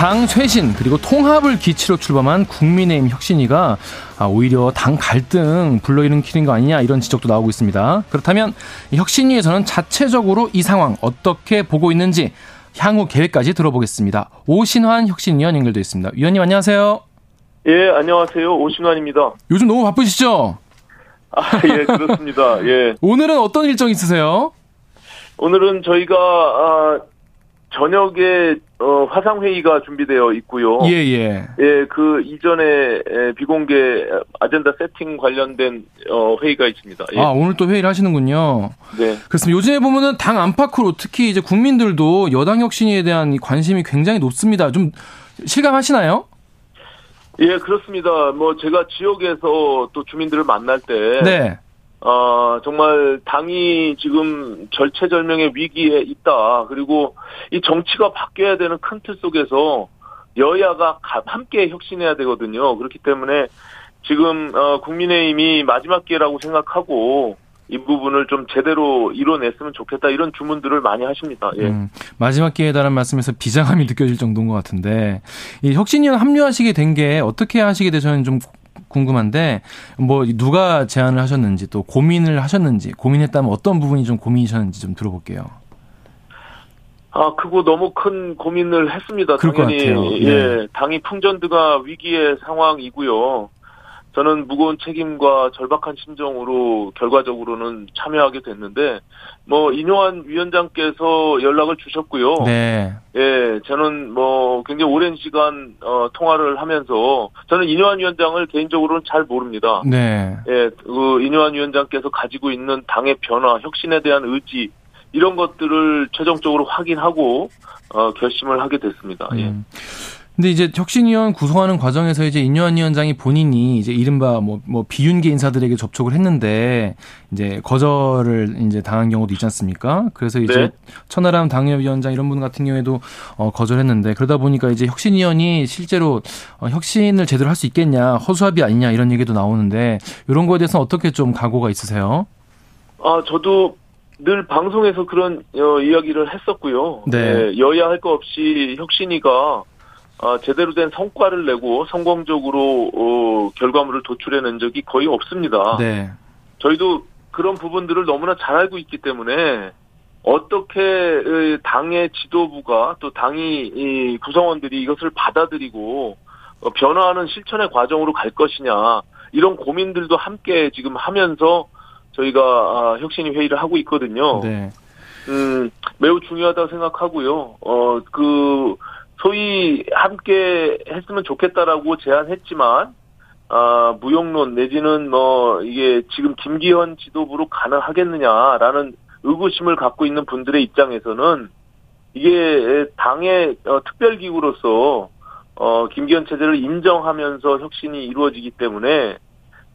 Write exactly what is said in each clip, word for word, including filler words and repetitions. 당 쇄신 그리고 통합을 기치로 출범한 국민의힘 혁신위가 오히려 당 갈등 불러일으키는 거 아니냐 이런 지적도 나오고 있습니다. 그렇다면 혁신위에서는 자체적으로 이 상황 어떻게 보고 있는지 향후 계획까지 들어보겠습니다. 오신환 혁신위원 연결되어 있습니다. 위원님 안녕하세요. 예, 안녕하세요. 오신환입니다. 요즘 너무 바쁘시죠? 아, 예, 그렇습니다. 예. 오늘은 어떤 일정 있으세요? 오늘은 저희가 아, 저녁에 어, 화상회의가 준비되어 있고요. 예, 예. 예, 그 이전에 비공개 아젠다 세팅 관련된 어, 회의가 있습니다. 예. 아, 오늘 또 회의를 하시는군요. 네. 그렇습니다. 요즘에 보면은 당 안팎으로 특히 이제 국민들도 여당 혁신위에 대한 관심이 굉장히 높습니다. 좀 실감하시나요? 예, 그렇습니다. 뭐 제가 지역에서 또 주민들을 만날 때 네. 어, 정말 당이 지금 절체절명의 위기에 있다. 그리고 이 정치가 바뀌어야 되는 큰 틀 속에서 여야가 함께 혁신해야 되거든요. 그렇기 때문에 지금 어, 국민의힘이 마지막 기회라고 생각하고 이 부분을 좀 제대로 이뤄냈으면 좋겠다. 이런 주문들을 많이 하십니다. 예. 음, 마지막 기회다라는 말씀에서 비장함이 느껴질 정도인 것 같은데 이 혁신위원 합류하시게 된 게 어떻게 하시게 되셨는지 좀 궁금한데 뭐 누가 제안을 하셨는지 또 고민을 하셨는지 고민했다면 어떤 부분이 좀 고민이셨는지 좀 들어볼게요. 아, 그거 너무 큰 고민을 했습니다. 당연히 예, 네. 당이 풍전등화 위기의 상황이고요. 저는 무거운 책임과 절박한 심정으로 결과적으로는 참여하게 됐는데 뭐 인요한 위원장께서 연락을 주셨고요. 네. 예, 저는 뭐 굉장히 오랜 시간 어, 통화를 하면서 저는 인효환 위원장을 개인적으로는 잘 모릅니다. 네. 예, 그 인효환 위원장께서 가지고 있는 당의 변화, 혁신에 대한 의지 이런 것들을 최종적으로 확인하고 어, 결심을 하게 됐습니다. 예. 음. 근데 이제 혁신위원 구성하는 과정에서 이제 인요한 위원장이 본인이 이제 이른바 뭐, 뭐 비윤계 인사들에게 접촉을 했는데 이제 거절을 이제 당한 경우도 있지 않습니까? 그래서 이제 네. 천하람 당협위원장 이런 분 같은 경우에도 어, 거절했는데 그러다 보니까 이제 혁신위원이 실제로 어, 혁신을 제대로 할 수 있겠냐 허수아비 아니냐 이런 얘기도 나오는데 이런 거에 대해서는 어떻게 좀 각오가 있으세요? 아, 저도 늘 방송에서 그런 어, 이야기를 했었고요. 네. 네, 여야 할 거 없이 혁신위가 아, 제대로 된 성과를 내고 성공적으로 어, 결과물을 도출해낸 적이 거의 없습니다. 네. 저희도 그런 부분들을 너무나 잘 알고 있기 때문에 어떻게 당의 지도부가 또 당이 이 구성원들이 이것을 받아들이고 변화하는 실천의 과정으로 갈 것이냐 이런 고민들도 함께 지금 하면서 저희가 혁신위 회의를 하고 있거든요. 네. 음, 매우 중요하다고 생각하고요. 어, 그 소위 함께 했으면 좋겠다라고 제안했지만 아, 무용론 내지는 뭐 이게 지금 김기현 지도부로 가능하겠느냐라는 의구심을 갖고 있는 분들의 입장에서는 이게 당의 어, 특별기구로서 어, 김기현 체제를 인정하면서 혁신이 이루어지기 때문에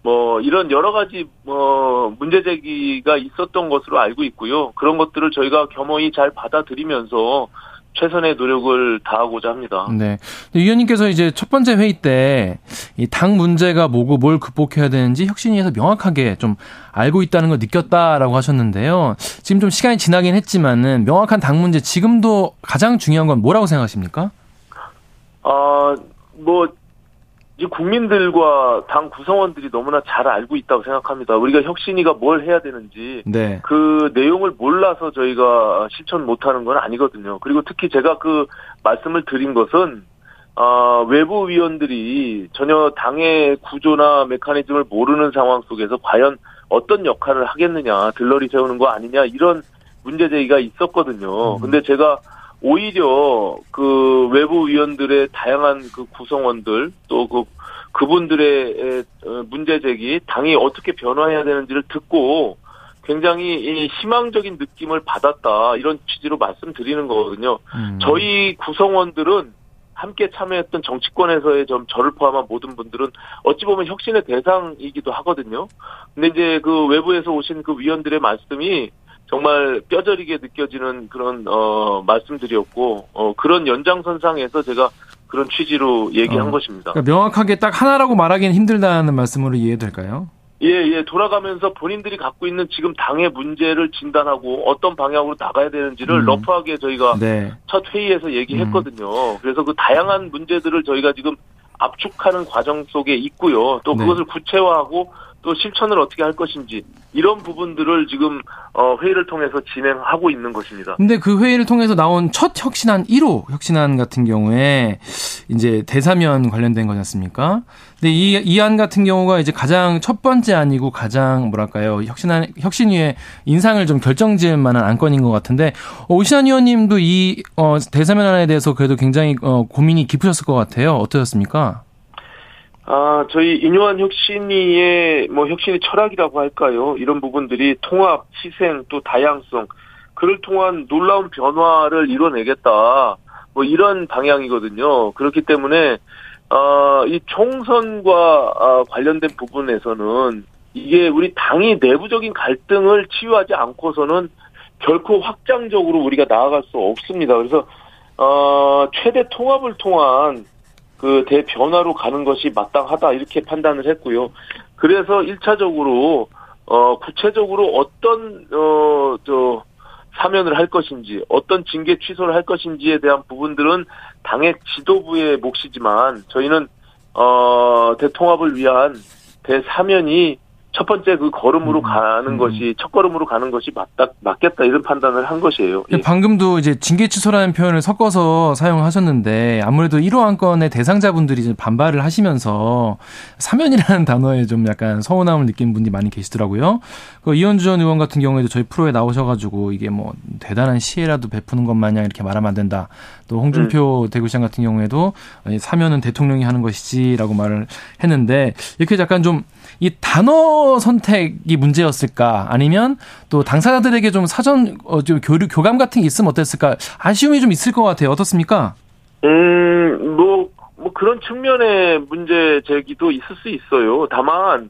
뭐 이런 여러 가지 뭐 문제 제기가 있었던 것으로 알고 있고요. 그런 것들을 저희가 겸허히 잘 받아들이면서 최선의 노력을 다하고자 합니다. 네. 위원님께서 이제 첫 번째 회의 때 이 당 문제가 뭐고 뭘 극복해야 되는지 혁신위에서 명확하게 좀 알고 있다는 걸 느꼈다라고 하셨는데요. 지금 좀 시간이 지나긴 했지만은 명확한 당 문제 지금도 가장 중요한 건 뭐라고 생각하십니까? 아, 뭐 이제 국민들과 당 구성원들이 너무나 잘 알고 있다고 생각합니다. 우리가 혁신위가 뭘 해야 되는지 네. 그 내용을 몰라서 저희가 실천 못하는 건 아니거든요. 그리고 특히 제가 그 말씀을 드린 것은 아, 외부 위원들이 전혀 당의 구조나 메커니즘을 모르는 상황 속에서 과연 어떤 역할을 하겠느냐, 들러리 세우는 거 아니냐 이런 문제 제기가 있었거든요. 음. 근데 제가 오히려 그 외부 위원들의 다양한 그 구성원들 또 그 그분들의 문제 제기, 당이 어떻게 변화해야 되는지를 듣고 굉장히 희망적인 느낌을 받았다 이런 취지로 말씀드리는 거거든요. 음. 저희 구성원들은 함께 참여했던 정치권에서의 좀 저를 포함한 모든 분들은 어찌 보면 혁신의 대상이기도 하거든요. 근데 이제 그 외부에서 오신 그 위원들의 말씀이 정말 뼈저리게 느껴지는 그런 어, 말씀들이었고 어, 그런 연장선상에서 제가 그런 취지로 얘기한 어, 것입니다. 그러니까 명확하게 딱 하나라고 말하기는 힘들다는 말씀으로 이해될까요? 예, 예. 돌아가면서 본인들이 갖고 있는 지금 당의 문제를 진단하고 어떤 방향으로 나가야 되는지를 음. 러프하게 저희가 네. 첫 회의에서 얘기했거든요. 음. 그래서 그 다양한 문제들을 저희가 지금 압축하는 과정 속에 있고요. 또 네. 그것을 구체화하고 또 실천을 어떻게 할 것인지 이런 부분들을 지금 회의를 통해서 진행하고 있는 것입니다. 그런데 그 회의를 통해서 나온 첫 혁신안 일 호 혁신안 같은 경우에 이제 대사면 관련된 거지 않습니까? 근데 이, 이 안 같은 경우가 이제 가장 첫 번째 안이고 가장 뭐랄까요 혁신안 혁신위에 인상을 좀 결정지을 만한 안건인 것 같은데 오신환 의원님도 이 어, 대사면 안에 대해서 그래도 굉장히 어, 고민이 깊으셨을 것 같아요. 어떠셨습니까? 아, 저희 인요한 혁신위의 뭐 혁신의 철학이라고 할까요? 이런 부분들이 통합, 희생, 또 다양성, 그를 통한 놀라운 변화를 이뤄내겠다. 뭐 이런 방향이거든요. 그렇기 때문에 아, 이 총선과 아, 관련된 부분에서는 이게 우리 당이 내부적인 갈등을 치유하지 않고서는 결코 확장적으로 우리가 나아갈 수 없습니다. 그래서 아, 최대 통합을 통한 그 대변화로 가는 것이 마땅하다 이렇게 판단을 했고요. 그래서 일차적으로 어 구체적으로 어떤 어 저 사면을 할 것인지 어떤 징계 취소를 할 것인지에 대한 부분들은 당의 지도부의 몫이지만 저희는 어 대통합을 위한 대사면이 첫 번째 그 걸음으로 가는 음. 것이 첫 걸음으로 가는 것이 맞다 맞겠다 이런 판단을 한 것이에요. 예. 방금도 이제 징계 취소라는 표현을 섞어서 사용하셨는데 아무래도 일 호 안건의 대상자분들이 반발을 하시면서 사면이라는 단어에 좀 약간 서운함을 느낀 분들이 많이 계시더라고요. 그 이현주 전 의원 같은 경우에도 저희 프로에 나오셔가지고 이게 뭐 대단한 시혜라도 베푸는 것 마냥 이렇게 말하면 안 된다. 또 홍준표 음. 대구시장 같은 경우에도 사면은 대통령이 하는 것이지라고 말을 했는데 이렇게 약간 좀 이 단어 선택이 문제였을까 아니면 또 당사자들에게 좀 사전 어, 좀 교류 교감 같은 게 있으면 어땠을까 아쉬움이 좀 있을 것 같아요. 어떻습니까? 음, 뭐, 뭐 그런 측면의 문제 제기도 있을 수 있어요. 다만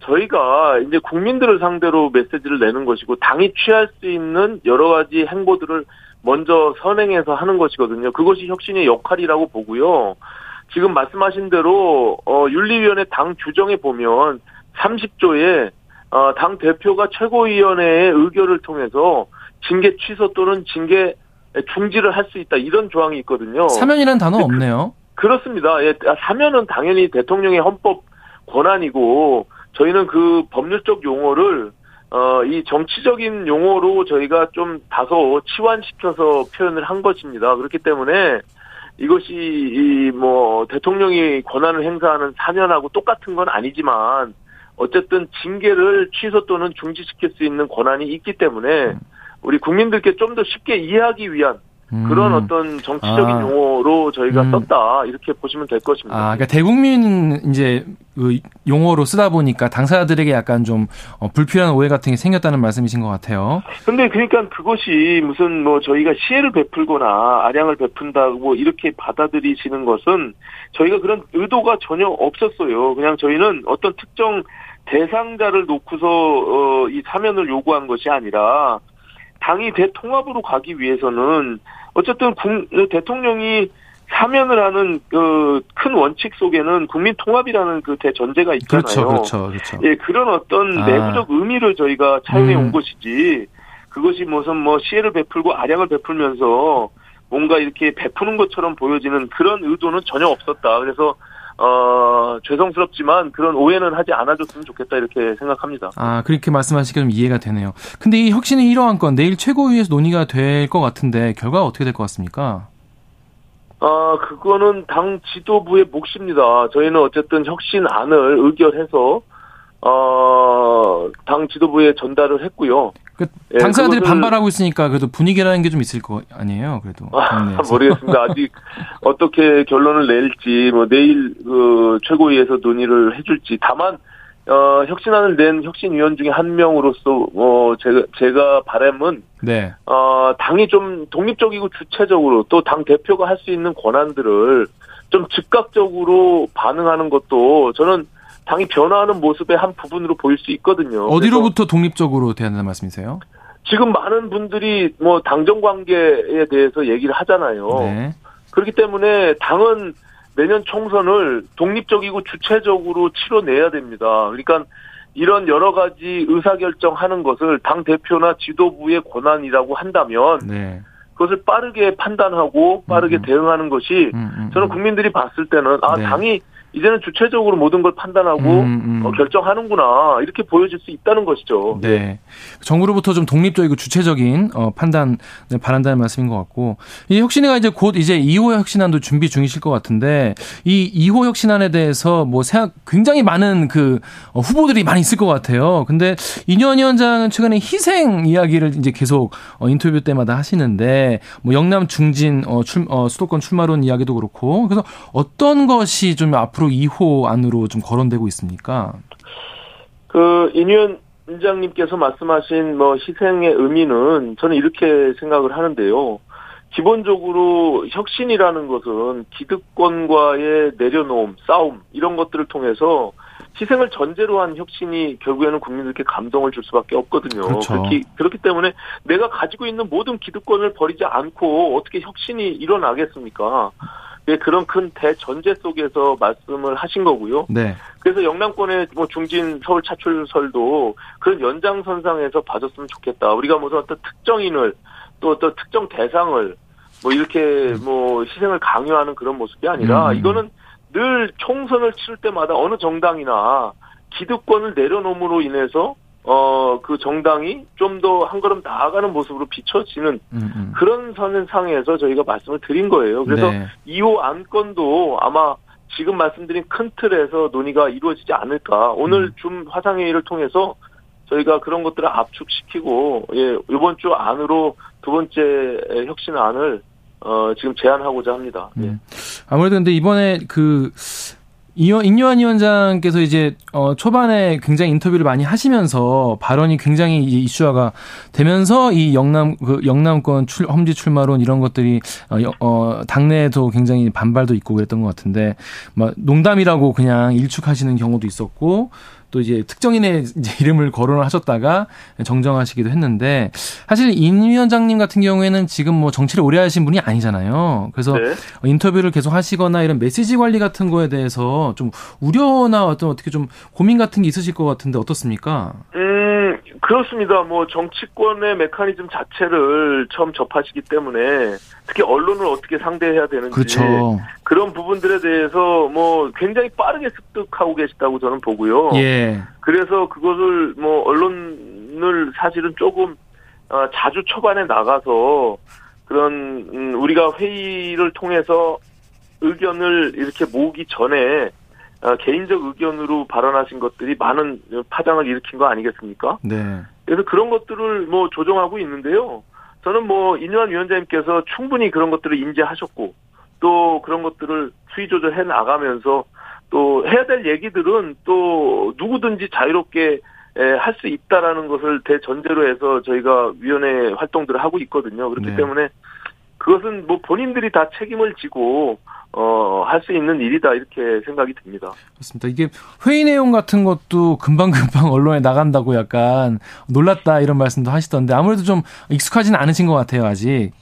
저희가 이제 국민들을 상대로 메시지를 내는 것이고 당이 취할 수 있는 여러 가지 행보들을 먼저 선행해서 하는 것이거든요. 그것이 혁신의 역할이라고 보고요. 지금 말씀하신 대로 어, 윤리위원회 당 규정에 보면 삼십 조에 어, 당 대표가 최고위원회의 의결을 통해서 징계 취소 또는 징계 중지를 할 수 있다 이런 조항이 있거든요. 사면이라는 단어 없네요. 그, 그렇습니다. 예, 사면은 당연히 대통령의 헌법 권한이고 저희는 그 법률적 용어를 어, 이 정치적인 용어로 저희가 좀 다소 치환시켜서 표현을 한 것입니다. 그렇기 때문에 이것이 이 뭐 대통령이 권한을 행사하는 사면하고 똑같은 건 아니지만 어쨌든 징계를 취소 또는 중지시킬 수 있는 권한이 있기 때문에 우리 국민들께 좀 더 쉽게 이해하기 위한 그런 음. 어떤 정치적인 아. 용어로 저희가 음. 썼다 이렇게 보시면 될 것입니다. 아, 그러니까 대국민 이제 그 용어로 쓰다 보니까 당사자들에게 약간 좀 어, 불필요한 오해 같은 게 생겼다는 말씀이신 것 같아요. 근데 그러니까 그것이 무슨 뭐 저희가 시혜를 베풀거나 아량을 베푼다고 이렇게 받아들이시는 것은 저희가 그런 의도가 전혀 없었어요. 그냥 저희는 어떤 특정 대상자를 놓고서 어, 이 사면을 요구한 것이 아니라. 당이 대통합으로 가기 위해서는 어쨌든 대통령이 사면을 하는 그 큰 원칙 속에는 국민 통합이라는 그 대전제가 있잖아요. 그렇죠, 그렇죠, 그렇죠. 예, 그런 어떤 아. 내부적 의미를 저희가 차용해 음. 온 것이지 그것이 무슨 뭐 시혜를 베풀고 아량을 베풀면서 뭔가 이렇게 베푸는 것처럼 보여지는 그런 의도는 전혀 없었다. 그래서. 어, 죄송스럽지만 그런 오해는 하지 않아줬으면 좋겠다 이렇게 생각합니다. 아, 그렇게 말씀하시니까 좀 이해가 되네요. 근데 이 혁신의 일 호 안건 내일 최고위에서 논의가 될 것 같은데 결과가 어떻게 될 것 같습니까? 아, 그거는 당 지도부의 몫입니다. 저희는 어쨌든 혁신안을 의결해서 어, 당 지도부에 전달을 했고요. 그 당사자들이 예, 반발하고 있으니까 그래도 분위기라는 게 좀 있을 거 아니에요, 그래도. 아, 모르겠습니다. 아직 어떻게 결론을 낼지, 뭐 내일 그 최고위에서 논의를 해줄지. 다만 어, 혁신안을 낸 혁신위원 중에 한 명으로서 어, 제가 제가 바람은 네. 어, 당이 좀 독립적이고 주체적으로 또 당 대표가 할 수 있는 권한들을 좀 즉각적으로 반응하는 것도 저는. 당이 변화하는 모습의 한 부분으로 보일 수 있거든요. 어디로부터 독립적으로 대한다는 말씀이세요? 지금 많은 분들이 뭐 당정 관계에 대해서 얘기를 하잖아요. 네. 그렇기 때문에 당은 내년 총선을 독립적이고 주체적으로 치러내야 됩니다. 그러니까 이런 여러 가지 의사결정하는 것을 당대표나 지도부의 권한이라고 한다면 네. 그것을 빠르게 판단하고 빠르게 음. 대응하는 것이 음. 저는 국민들이 봤을 때는 아 네. 당이 이제는 주체적으로 모든 걸 판단하고 음, 음. 어, 결정하는구나 이렇게 보여질 수 있다는 것이죠. 네, 정부로부터 좀 독립적이고 주체적인 어, 판단을 바란다는 말씀인 것 같고 이 혁신위가 이제 곧 이제 이 호 혁신안도 준비 중이실 것 같은데 이 이 호 혁신안에 대해서 뭐 생각 굉장히 많은 그 어, 후보들이 많이 있을 것 같아요. 근데 인효환 위원장은 최근에 희생 이야기를 이제 계속 어, 인터뷰 때마다 하시는데 뭐 영남 중진 어, 출, 어, 수도권 출마론 이야기도 그렇고 그래서 어떤 것이 좀 앞으로 앞으로 이 호 안으로 좀 거론되고 있습니까? 그 인효환 위원장님께서 말씀하신 뭐 희생의 의미는 저는 이렇게 생각을 하는데요. 기본적으로 혁신이라는 것은 기득권과의 내려놓음, 싸움 이런 것들을 통해서 희생을 전제로 한 혁신이 결국에는 국민들께 감동을 줄 수밖에 없거든요. 그렇죠. 그렇기, 그렇기 때문에 내가 가지고 있는 모든 기득권을 버리지 않고 어떻게 혁신이 일어나겠습니까? 네, 그런 큰 대전제 속에서 말씀을 하신 거고요. 네. 그래서 영남권의 뭐 중진 서울 차출설도 그런 연장선상에서 봐줬으면 좋겠다. 우리가 무슨 어떤 특정인을 또 어떤 특정 대상을 뭐 이렇게 뭐 희생을 강요하는 그런 모습이 아니라 음. 이거는 늘 총선을 치를 때마다 어느 정당이나 기득권을 내려놓음으로 인해서 어, 그 정당이 좀 더 한 걸음 나아가는 모습으로 비춰지는 음음. 그런 선상에서 저희가 말씀을 드린 거예요. 그래서 네. 이 호 안건도 아마 지금 말씀드린 큰 틀에서 논의가 이루어지지 않을까. 오늘 음. 줌 화상회의를 통해서 저희가 그런 것들을 압축시키고, 예, 이번 주 안으로 두 번째 혁신안을, 어, 지금 제안하고자 합니다. 예. 음. 아무래도 근데 이번에 그, 인요한 위원장께서 이제 어 초반에 굉장히 인터뷰를 많이 하시면서 발언이 굉장히 이슈화가 되면서 이 영남 그 영남권 출, 험지 출마론 이런 것들이 어, 어 당내에도 굉장히 반발도 있고 그랬던 것 같은데 막 농담이라고 그냥 일축하시는 경우도 있었고 또 이제 특정인의 이제 이름을 거론을 하셨다가 정정하시기도 했는데 사실 인 위원장님 같은 경우에는 지금 뭐 정치를 오래 하신 분이 아니잖아요. 그래서 네. 인터뷰를 계속 하시거나 이런 메시지 관리 같은 거에 대해서 좀 우려나 어떤 어떻게 좀 고민 같은 게 있으실 것 같은데 어떻습니까? 음, 그렇습니다. 뭐 정치권의 메커니즘 자체를 처음 접하시기 때문에 특히 언론을 어떻게 상대해야 되는지 그렇죠. 그런 부분들에 대해서 뭐 굉장히 빠르게 습득하고 계시다고 저는 보고요. 예. 그래서 그것을 뭐 언론을 사실은 조금 자주 초반에 나가서 그런 우리가 회의를 통해서 의견을 이렇게 모으기 전에 개인적 의견으로 발언하신 것들이 많은 파장을 일으킨 거 아니겠습니까? 네. 그래서 그런 것들을 뭐 조정하고 있는데요. 저는 뭐 인효환 위원장님께서 충분히 그런 것들을 인지하셨고 또 그런 것들을 수위 조절해 나가면서 또 해야 될 얘기들은 또 누구든지 자유롭게 할 수 있다라는 것을 대전제로 해서 저희가 위원회 활동들을 하고 있거든요. 그렇기 네. 때문에 그것은 뭐 본인들이 다 책임을 지고 어, 할 수 있는 일이다 이렇게 생각이 듭니다. 그렇습니다. 이게 회의 내용 같은 것도 금방금방 언론에 나간다고 약간 놀랐다 이런 말씀도 하시던데 아무래도 좀 익숙하진 않으신 것 같아요 아직.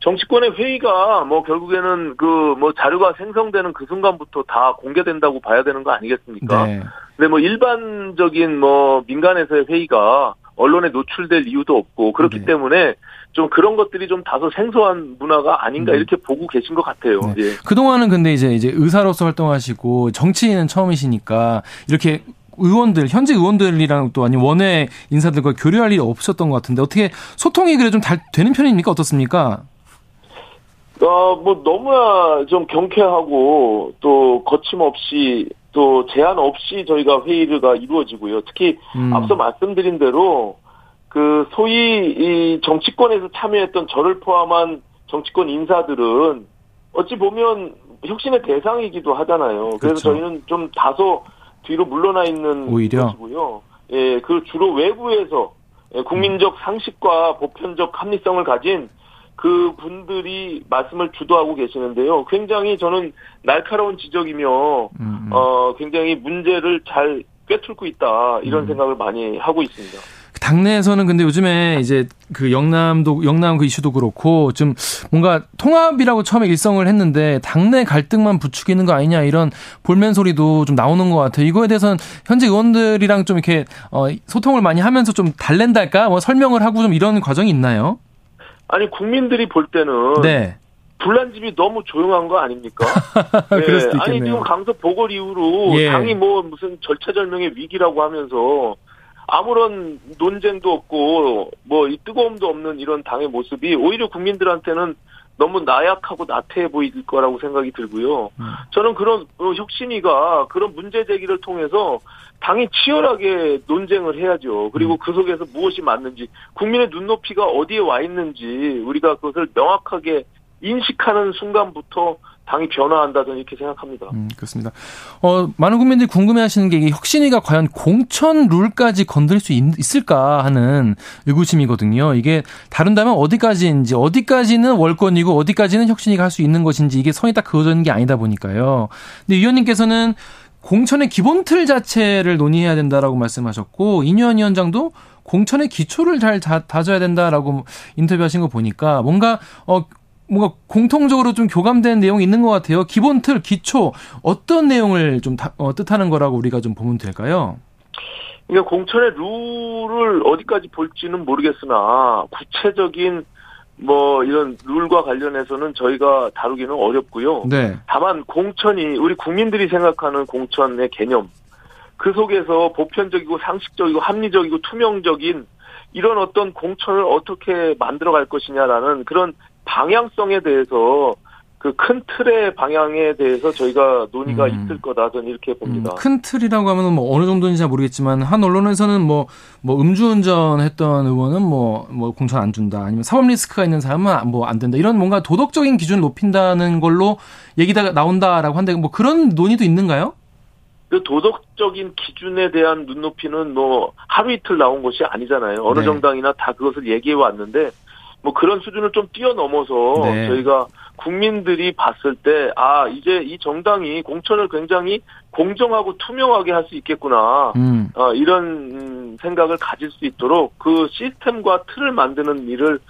정치권의 회의가 뭐 결국에는 그 뭐 자료가 생성되는 그 순간부터 다 공개된다고 봐야 되는 거 아니겠습니까? 네. 근데 뭐 일반적인 뭐 민간에서의 회의가 언론에 노출될 이유도 없고 그렇기 네. 때문에 좀 그런 것들이 좀 다소 생소한 문화가 아닌가 네. 이렇게 보고 계신 것 같아요. 네. 예. 그동안은 근데 이제 이제 의사로서 활동하시고 정치인은 처음이시니까 이렇게 의원들, 현재 의원들이랑 또 아니면 원외 인사들과 교류할 일이 없었던 것 같은데 어떻게 소통이 그래 좀 잘 되는 편입니까? 어떻습니까? 어, 뭐 너무나 좀 경쾌하고 또 거침없이 또 제한 없이 저희가 회의가 이루어지고요. 특히 음. 앞서 말씀드린 대로 그 소위 이 정치권에서 참여했던 저를 포함한 정치권 인사들은 어찌 보면 혁신의 대상이기도 하잖아요. 그래서 그렇죠. 저희는 좀 다소 뒤로 물러나 있는 오히려. 것이고요. 예, 그 주로 외부에서 국민적 상식과 보편적 합리성을 가진 그 분들이 말씀을 주도하고 계시는데요. 굉장히 저는 날카로운 지적이며 음. 어, 굉장히 문제를 잘 꿰뚫고 있다 이런 음. 생각을 많이 하고 있습니다. 당내에서는 근데 요즘에 이제 그 영남도, 영남 그 이슈도 그렇고 좀 뭔가 통합이라고 처음에 일성을 했는데 당내 갈등만 부추기는 거 아니냐 이런 볼멘 소리도 좀 나오는 것 같아요. 이거에 대해서는 현재 의원들이랑 좀 이렇게 어, 소통을 많이 하면서 좀 달랜달까? 뭐 설명을 하고 좀 이런 과정이 있나요? 아니, 국민들이 볼 때는. 네. 불난집이 너무 조용한 거 아닙니까? 네. 그럴 수도 있겠네요. 아니, 지금 강서 보궐 이후로 예. 당이 뭐 무슨 절체절명의 위기라고 하면서 아무런 논쟁도 없고 뭐 이 뜨거움도 없는 이런 당의 모습이 오히려 국민들한테는 너무 나약하고 나태해 보일 거라고 생각이 들고요. 저는 그런 혁신위가 그런 문제 제기를 통해서 당이 치열하게 논쟁을 해야죠. 그리고 그 속에서 무엇이 맞는지, 국민의 눈높이가 어디에 와 있는지 우리가 그것을 명확하게 인식하는 순간부터 당이 변화한다, 저는 이렇게 생각합니다. 음, 그렇습니다. 어, 많은 국민들이 궁금해하시는 게 이 혁신위가 과연 공천 룰까지 건들 수 있, 있을까 하는 의구심이거든요. 이게 다룬다면 어디까지인지, 어디까지는 월권이고 어디까지는 혁신위가 할 수 있는 것인지, 이게 선이 딱 그어져 있는 게 아니다 보니까요. 근데 위원님께서는 공천의 기본 틀 자체를 논의해야 된다라고 말씀하셨고, 인효환 위원장도 공천의 기초를 잘 다, 다져야 된다라고 인터뷰하신 거 보니까 뭔가 어. 뭔가 공통적으로 좀 교감되는 내용이 있는 것 같아요. 기본 틀, 기초, 어떤 내용을 좀 다, 어, 뜻하는 거라고 우리가 좀 보면 될까요? 그러니까 공천의 룰을 어디까지 볼지는 모르겠으나 구체적인 뭐 이런 룰과 관련해서는 저희가 다루기는 어렵고요. 네. 다만 공천이 우리 국민들이 생각하는 공천의 개념, 그 속에서 보편적이고 상식적이고 합리적이고 투명적인 이런 어떤 공천을 어떻게 만들어갈 것이냐라는 그런 방향성에 대해서, 그 큰 틀의 방향에 대해서 저희가 논의가 음. 있을 거다, 저는 이렇게 봅니다. 음, 큰 틀이라고 하면 뭐 어느 정도인지 잘 모르겠지만, 한 언론에서는 뭐, 뭐 음주운전 했던 의원은 뭐, 뭐 공천 안 준다, 아니면 사법 리스크가 있는 사람은 뭐 안 된다, 이런 뭔가 도덕적인 기준을 높인다는 걸로 얘기가 나온다라고 한데, 뭐 그런 논의도 있는가요? 그 도덕적인 기준에 대한 눈높이는 뭐 하루 이틀 나온 것이 아니잖아요. 어느 네. 정당이나 다 그것을 얘기해 왔는데, 뭐 그런 수준을 좀 뛰어넘어서 네. 저희가 국민들이 봤을 때, 아, 이제 이 정당이 공천을 굉장히 공정하고 투명하게 할 수 있겠구나, 음. 어, 이런 생각을 가질 수 있도록 그 시스템과 틀을 만드는 일을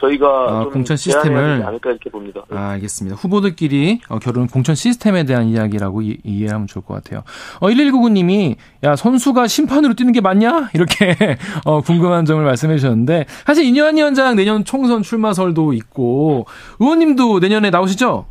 저희가 아, 좀 공천 시스템을 않을까 이렇게 봅니다. 아, 알겠습니다. 후보들끼리 어, 결혼 공천 시스템에 대한 이야기라고 이, 이해하면 좋을 것 같아요. 어, 일일구구님이 야, 선수가 심판으로 뛰는 게 맞냐? 이렇게 어, 궁금한 점을 말씀해 주셨는데, 사실 인효환 위원장 내년 총선 출마설도 있고, 의원님도 내년에 나오시죠?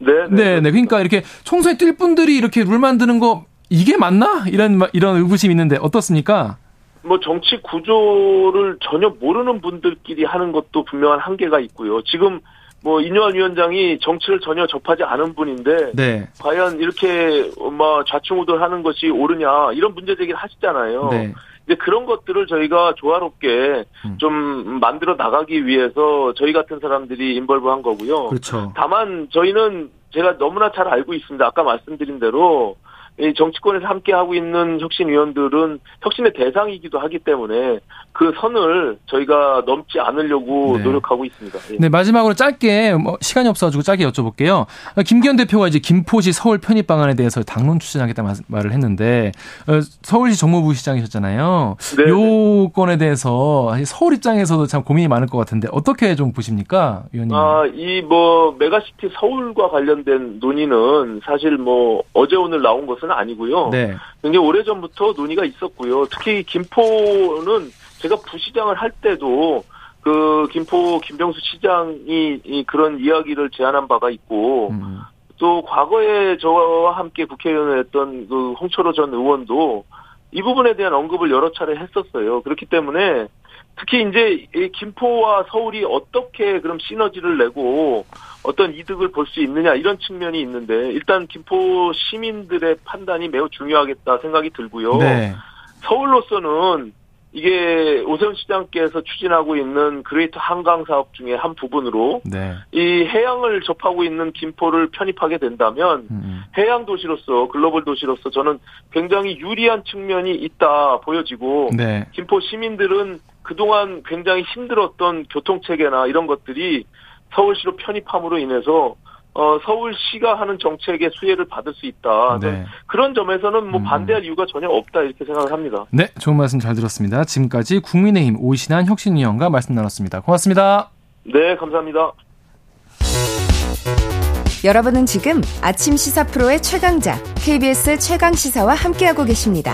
네. 네, 네. 그러니까 이렇게 총선에 뛸 분들이 이렇게 룰 만드는 거 이게 맞나? 이런 이런 의구심이 있는데 어떻습니까? 뭐 정치 구조를 전혀 모르는 분들끼리 하는 것도 분명한 한계가 있고요. 지금 뭐 인요한 위원장이 정치를 전혀 접하지 않은 분인데 네. 과연 이렇게 뭐 좌충우돌하는 것이 옳으냐 이런 문제 제기를 하시잖아요. 네. 이제 그런 것들을 저희가 조화롭게 음. 좀 만들어 나가기 위해서 저희 같은 사람들이 인벌브한 거고요. 그렇죠. 다만 저희는 제가 너무나 잘 알고 있습니다. 아까 말씀드린 대로. 이 정치권에서 함께하고 있는 혁신위원들은 혁신의 대상이기도 하기 때문에 그 선을 저희가 넘지 않으려고 네. 노력하고 있습니다. 예. 네, 마지막으로 짧게, 뭐 시간이 없어가지고 짧게 여쭤볼게요. 김기현 대표가 이제 김포시 서울 편입 방안에 대해서 당론 추진하겠다는 말을 했는데, 서울시 정무부 시장이셨잖아요. 네. 요 건에 대해서 서울 입장에서도 참 고민이 많을 것 같은데 어떻게 좀 보십니까, 위원님? 아, 이 뭐 메가시티 서울과 관련된 논의는 사실 뭐 어제 오늘 나온 것. 아니고요. 네. 굉장히 오래전부터 논의가 있었고요. 특히 김포는 제가 부시장을 할 때도 그 김포 김병수 시장이 그런 이야기를 제안한 바가 있고 음. 또 과거에 저와 함께 국회의원을 했던 그 홍철호 전 의원도 이 부분에 대한 언급을 여러 차례 했었어요. 그렇기 때문에 특히 이제 김포와 서울이 어떻게 그럼 시너지를 내고 어떤 이득을 볼 수 있느냐 이런 측면이 있는데 일단 김포 시민들의 판단이 매우 중요하겠다 생각이 들고요. 네. 서울로서는 이게 오세훈 시장께서 추진하고 있는 그레이트 한강 사업 중에 한 부분으로 네. 이 해양을 접하고 있는 김포를 편입하게 된다면 음. 해양 도시로서 글로벌 도시로서 저는 굉장히 유리한 측면이 있다 보여지고 네. 김포 시민들은 그동안 굉장히 힘들었던 교통체계나 이런 것들이 서울시로 편입함으로 인해서 어, 서울시가 하는 정책의 수혜를 받을 수 있다. 네. 그런 점에서는 뭐 반대할 음. 이유가 전혀 없다 이렇게 생각을 합니다. 네, 좋은 말씀 잘 들었습니다. 지금까지 국민의힘 오신환 혁신위원과 말씀 나눴습니다. 고맙습니다. 네, 감사합니다. 여러분은 지금 아침 시사 프로의 최강자 케이비에스 최강시사와 함께하고 계십니다.